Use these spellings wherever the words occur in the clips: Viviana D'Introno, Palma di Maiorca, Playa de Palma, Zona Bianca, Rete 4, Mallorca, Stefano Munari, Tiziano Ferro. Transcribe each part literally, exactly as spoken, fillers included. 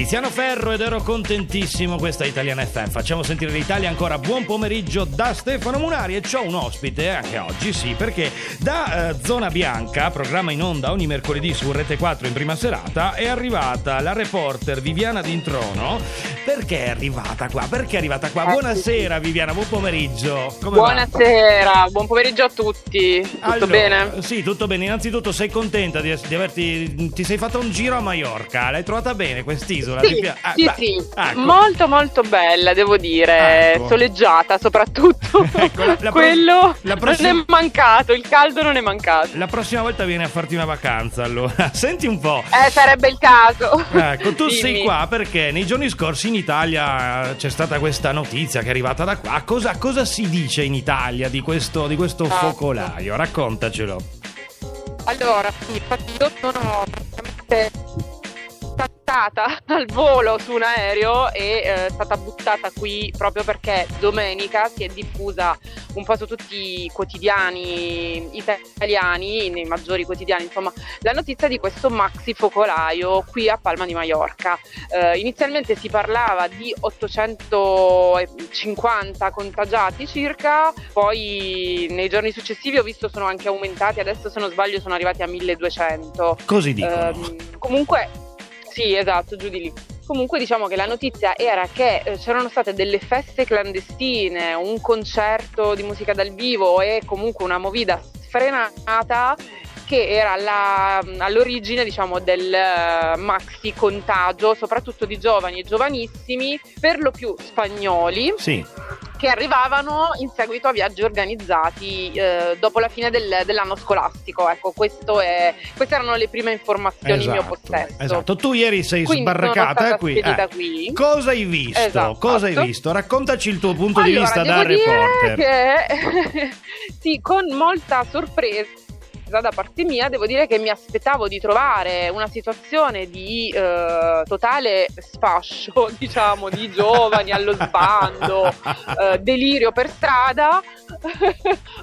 Tiziano Ferro, ed ero contentissimo. Questa è Italiana F M, facciamo sentire l'Italia ancora. Buon pomeriggio da Stefano Munari, e c'ho un ospite anche oggi, sì, perché da eh, Zona Bianca, programma in onda ogni mercoledì su Rete quattro in prima serata, è arrivata la reporter Viviana D'Introno. Perché è arrivata qua? Perché è arrivata qua? Buonasera Viviana, buon pomeriggio. Come Buonasera, va? Buon pomeriggio a tutti. Tutto allora, bene? Sì, tutto bene. Innanzitutto sei contenta di, di averti, ti sei fatta un giro a Maiorca, l'hai trovata bene quest'isola? Sì, Ti... ah, sì, ma... sì. Ah, ecco. Molto molto bella, devo dire, ecco. Soleggiata soprattutto. Ecco, la, la Quello la prossima... non è mancato, il caldo non è mancato. La prossima volta vieni a farti una vacanza allora, senti un po'. Eh, sarebbe il caso. Ecco, tu Dimmi. sei qua perché nei giorni scorsi in Italia c'è stata questa notizia che è arrivata da qua. Cosa, cosa si dice in Italia di questo, di questo ah. focolaio? Raccontacelo. Allora, infatti io sono praticamente saltata al volo su un aereo e eh, è stata buttata qui proprio perché domenica si è diffusa un po' su tutti i quotidiani italiani, nei maggiori quotidiani, insomma, la notizia di questo maxi focolaio qui a Palma di Maiorca. Eh, inizialmente si parlava di ottocentocinquanta contagiati circa, poi nei giorni successivi ho visto sono anche aumentati, adesso se non sbaglio sono arrivati a milleduecento. Così dicono. Eh, comunque, sì, esatto, giù di lì. Comunque diciamo che la notizia era che eh, c'erano state delle feste clandestine, un concerto di musica dal vivo e comunque una movida sfrenata che era la, all'origine, diciamo, del uh, maxi contagio, soprattutto di giovani e giovanissimi, per lo più spagnoli. Sì. Che arrivavano in seguito a viaggi organizzati eh, dopo la fine del, dell'anno scolastico. Ecco, questo è, queste erano le prime informazioni esatto, in mio possesso. Esatto, tu ieri sei Quindi sbarracata qui. Eh. qui. Cosa hai visto? Esatto. Cosa hai visto? Raccontaci il tuo punto allora, di vista da reporter. Che... sì, con molta sorpresa da parte mia, devo dire che mi aspettavo di trovare una situazione di eh, totale sfascio, diciamo, di giovani allo sbando, eh, delirio per strada,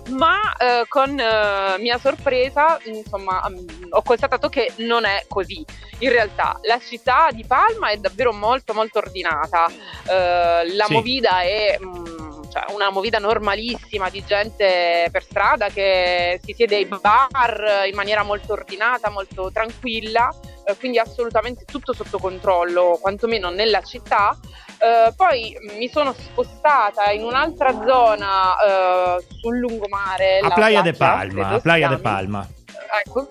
ma eh, con eh, mia sorpresa, insomma, mh, ho constatato che non è così. In realtà la città di Palma è davvero molto molto ordinata, eh, la sì. movida è... Mh, una movida normalissima di gente per strada che si siede ai bar in maniera molto ordinata, molto tranquilla, eh, quindi assolutamente tutto sotto controllo, quantomeno nella città. Eh, poi mi sono spostata in un'altra zona eh, sul lungomare, a Playa de Palma, a Playa de Palma. Ecco.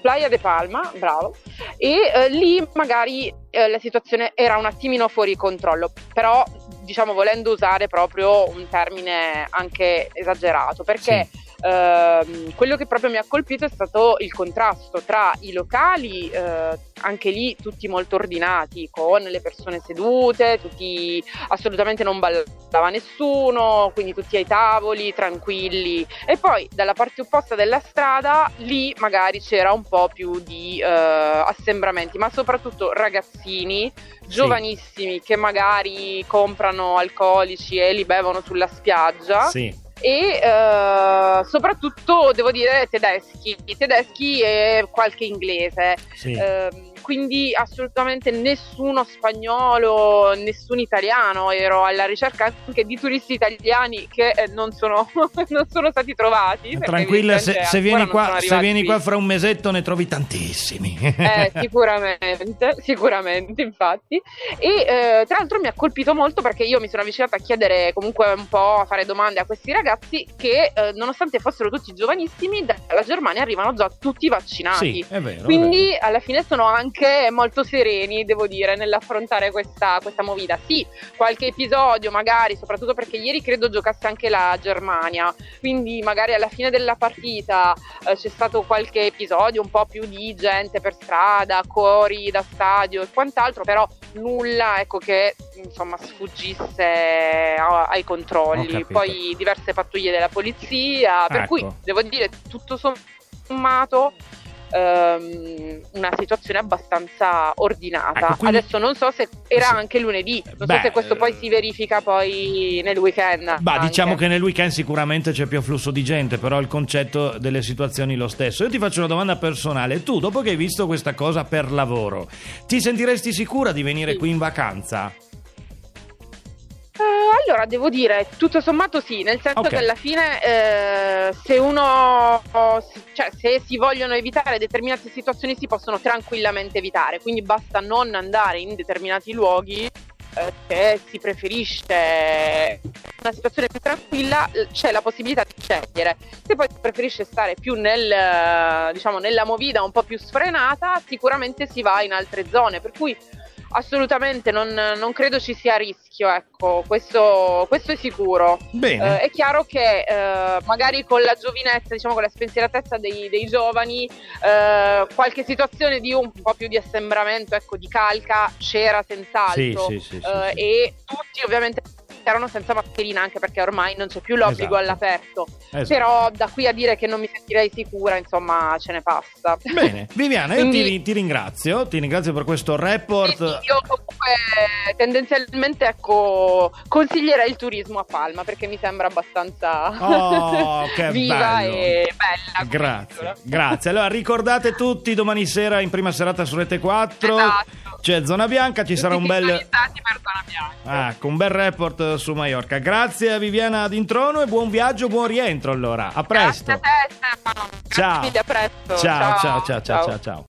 Playa de Palma, bravo, e eh, lì magari eh, la situazione era un attimino fuori controllo, però diciamo volendo usare proprio un termine anche esagerato, perché sì. ehm, quello che proprio mi ha colpito è stato il contrasto tra i locali, eh, anche lì tutti molto ordinati, con le persone sedute, tutti assolutamente non ballava nessuno, quindi tutti ai tavoli, tranquilli, e poi dalla parte opposta della strada lì magari c'era un po' più di eh, assembramenti, ma soprattutto ragazzini, giovanissimi sì. che magari comprano alcolici e li bevono sulla spiaggia sì. e eh, soprattutto devo dire tedeschi, tedeschi e qualche inglese sì. eh, quindi assolutamente nessuno spagnolo, nessun italiano, ero alla ricerca anche di turisti italiani che non sono, non sono stati trovati. Tranquilla, se, se vieni qua se vieni qua fra un mesetto ne trovi tantissimi. Eh, sicuramente, sicuramente infatti, e eh, tra l'altro mi ha colpito molto perché io mi sono avvicinata a chiedere comunque un po', a fare domande a questi ragazzi che eh, nonostante fossero tutti giovanissimi, dalla Germania arrivano già tutti vaccinati. Sì, è vero, quindi è vero. Alla fine sono anche Che molto sereni, devo dire, nell'affrontare questa, questa movida. Sì, qualche episodio magari, soprattutto perché ieri credo giocasse anche la Germania, quindi magari alla fine della partita eh, c'è stato qualche episodio un po' più di gente per strada, cori da stadio e quant'altro, però nulla, ecco, che insomma sfuggisse ai controlli. Poi diverse pattuglie della polizia, per ecco. cui devo dire tutto sommato ehm, una situazione abbastanza ordinata. Ecco, quindi... Adesso non so se era sì. anche lunedì, non Beh, so se questo poi si verifica poi nel weekend. Bah, diciamo che nel weekend sicuramente c'è più afflusso di gente, però il concetto delle situazioni è lo stesso. Io ti faccio una domanda personale: tu, dopo che hai visto questa cosa per lavoro, ti sentiresti sicura di venire sì. qui in vacanza? Allora, devo dire, tutto sommato sì, nel senso okay. che alla fine eh, se uno, cioè se si vogliono evitare determinate situazioni si possono tranquillamente evitare, quindi basta non andare in determinati luoghi eh, che si preferisce una situazione più tranquilla, c'è la possibilità di scegliere. Se poi si preferisce stare più nel, diciamo, nella movida un po' più sfrenata, sicuramente si va in altre zone, per cui assolutamente non, non credo ci sia rischio, ecco, questo, questo è sicuro. Bene. Eh, è chiaro che eh, magari con la giovinezza, diciamo con la spensieratezza dei, dei giovani, eh, qualche situazione di un po' più di assembramento, ecco, di calca c'era senz'altro, sì, sì, sì, sì, eh, sì. e tutti ovviamente erano senza mascherina, anche perché ormai non c'è più l'obbligo esatto. all'aperto. Esatto. Però da qui a dire che non mi sentirei sicura, insomma, ce ne passa. Bene, Viviana, Quindi, io ti, ti ringrazio, ti ringrazio per questo report. Sì, sì, io comunque tendenzialmente, ecco, consiglierei il turismo a Palma, perché mi sembra abbastanza oh, che viva bello. E bella. Grazie, grazie. Allora ricordate tutti, domani sera in prima serata su Rete quattro esatto. c'è Zona Bianca, ci tutti sarà un bel per Zona Bianca. Ah, con un bel report su Maiorca. Grazie a Viviana D'Introno e buon viaggio, buon rientro allora. A presto. Grazie a te, Stefano. Ciao. Grazie, a presto. Ciao, ciao, ciao, ciao, ciao. ciao, ciao.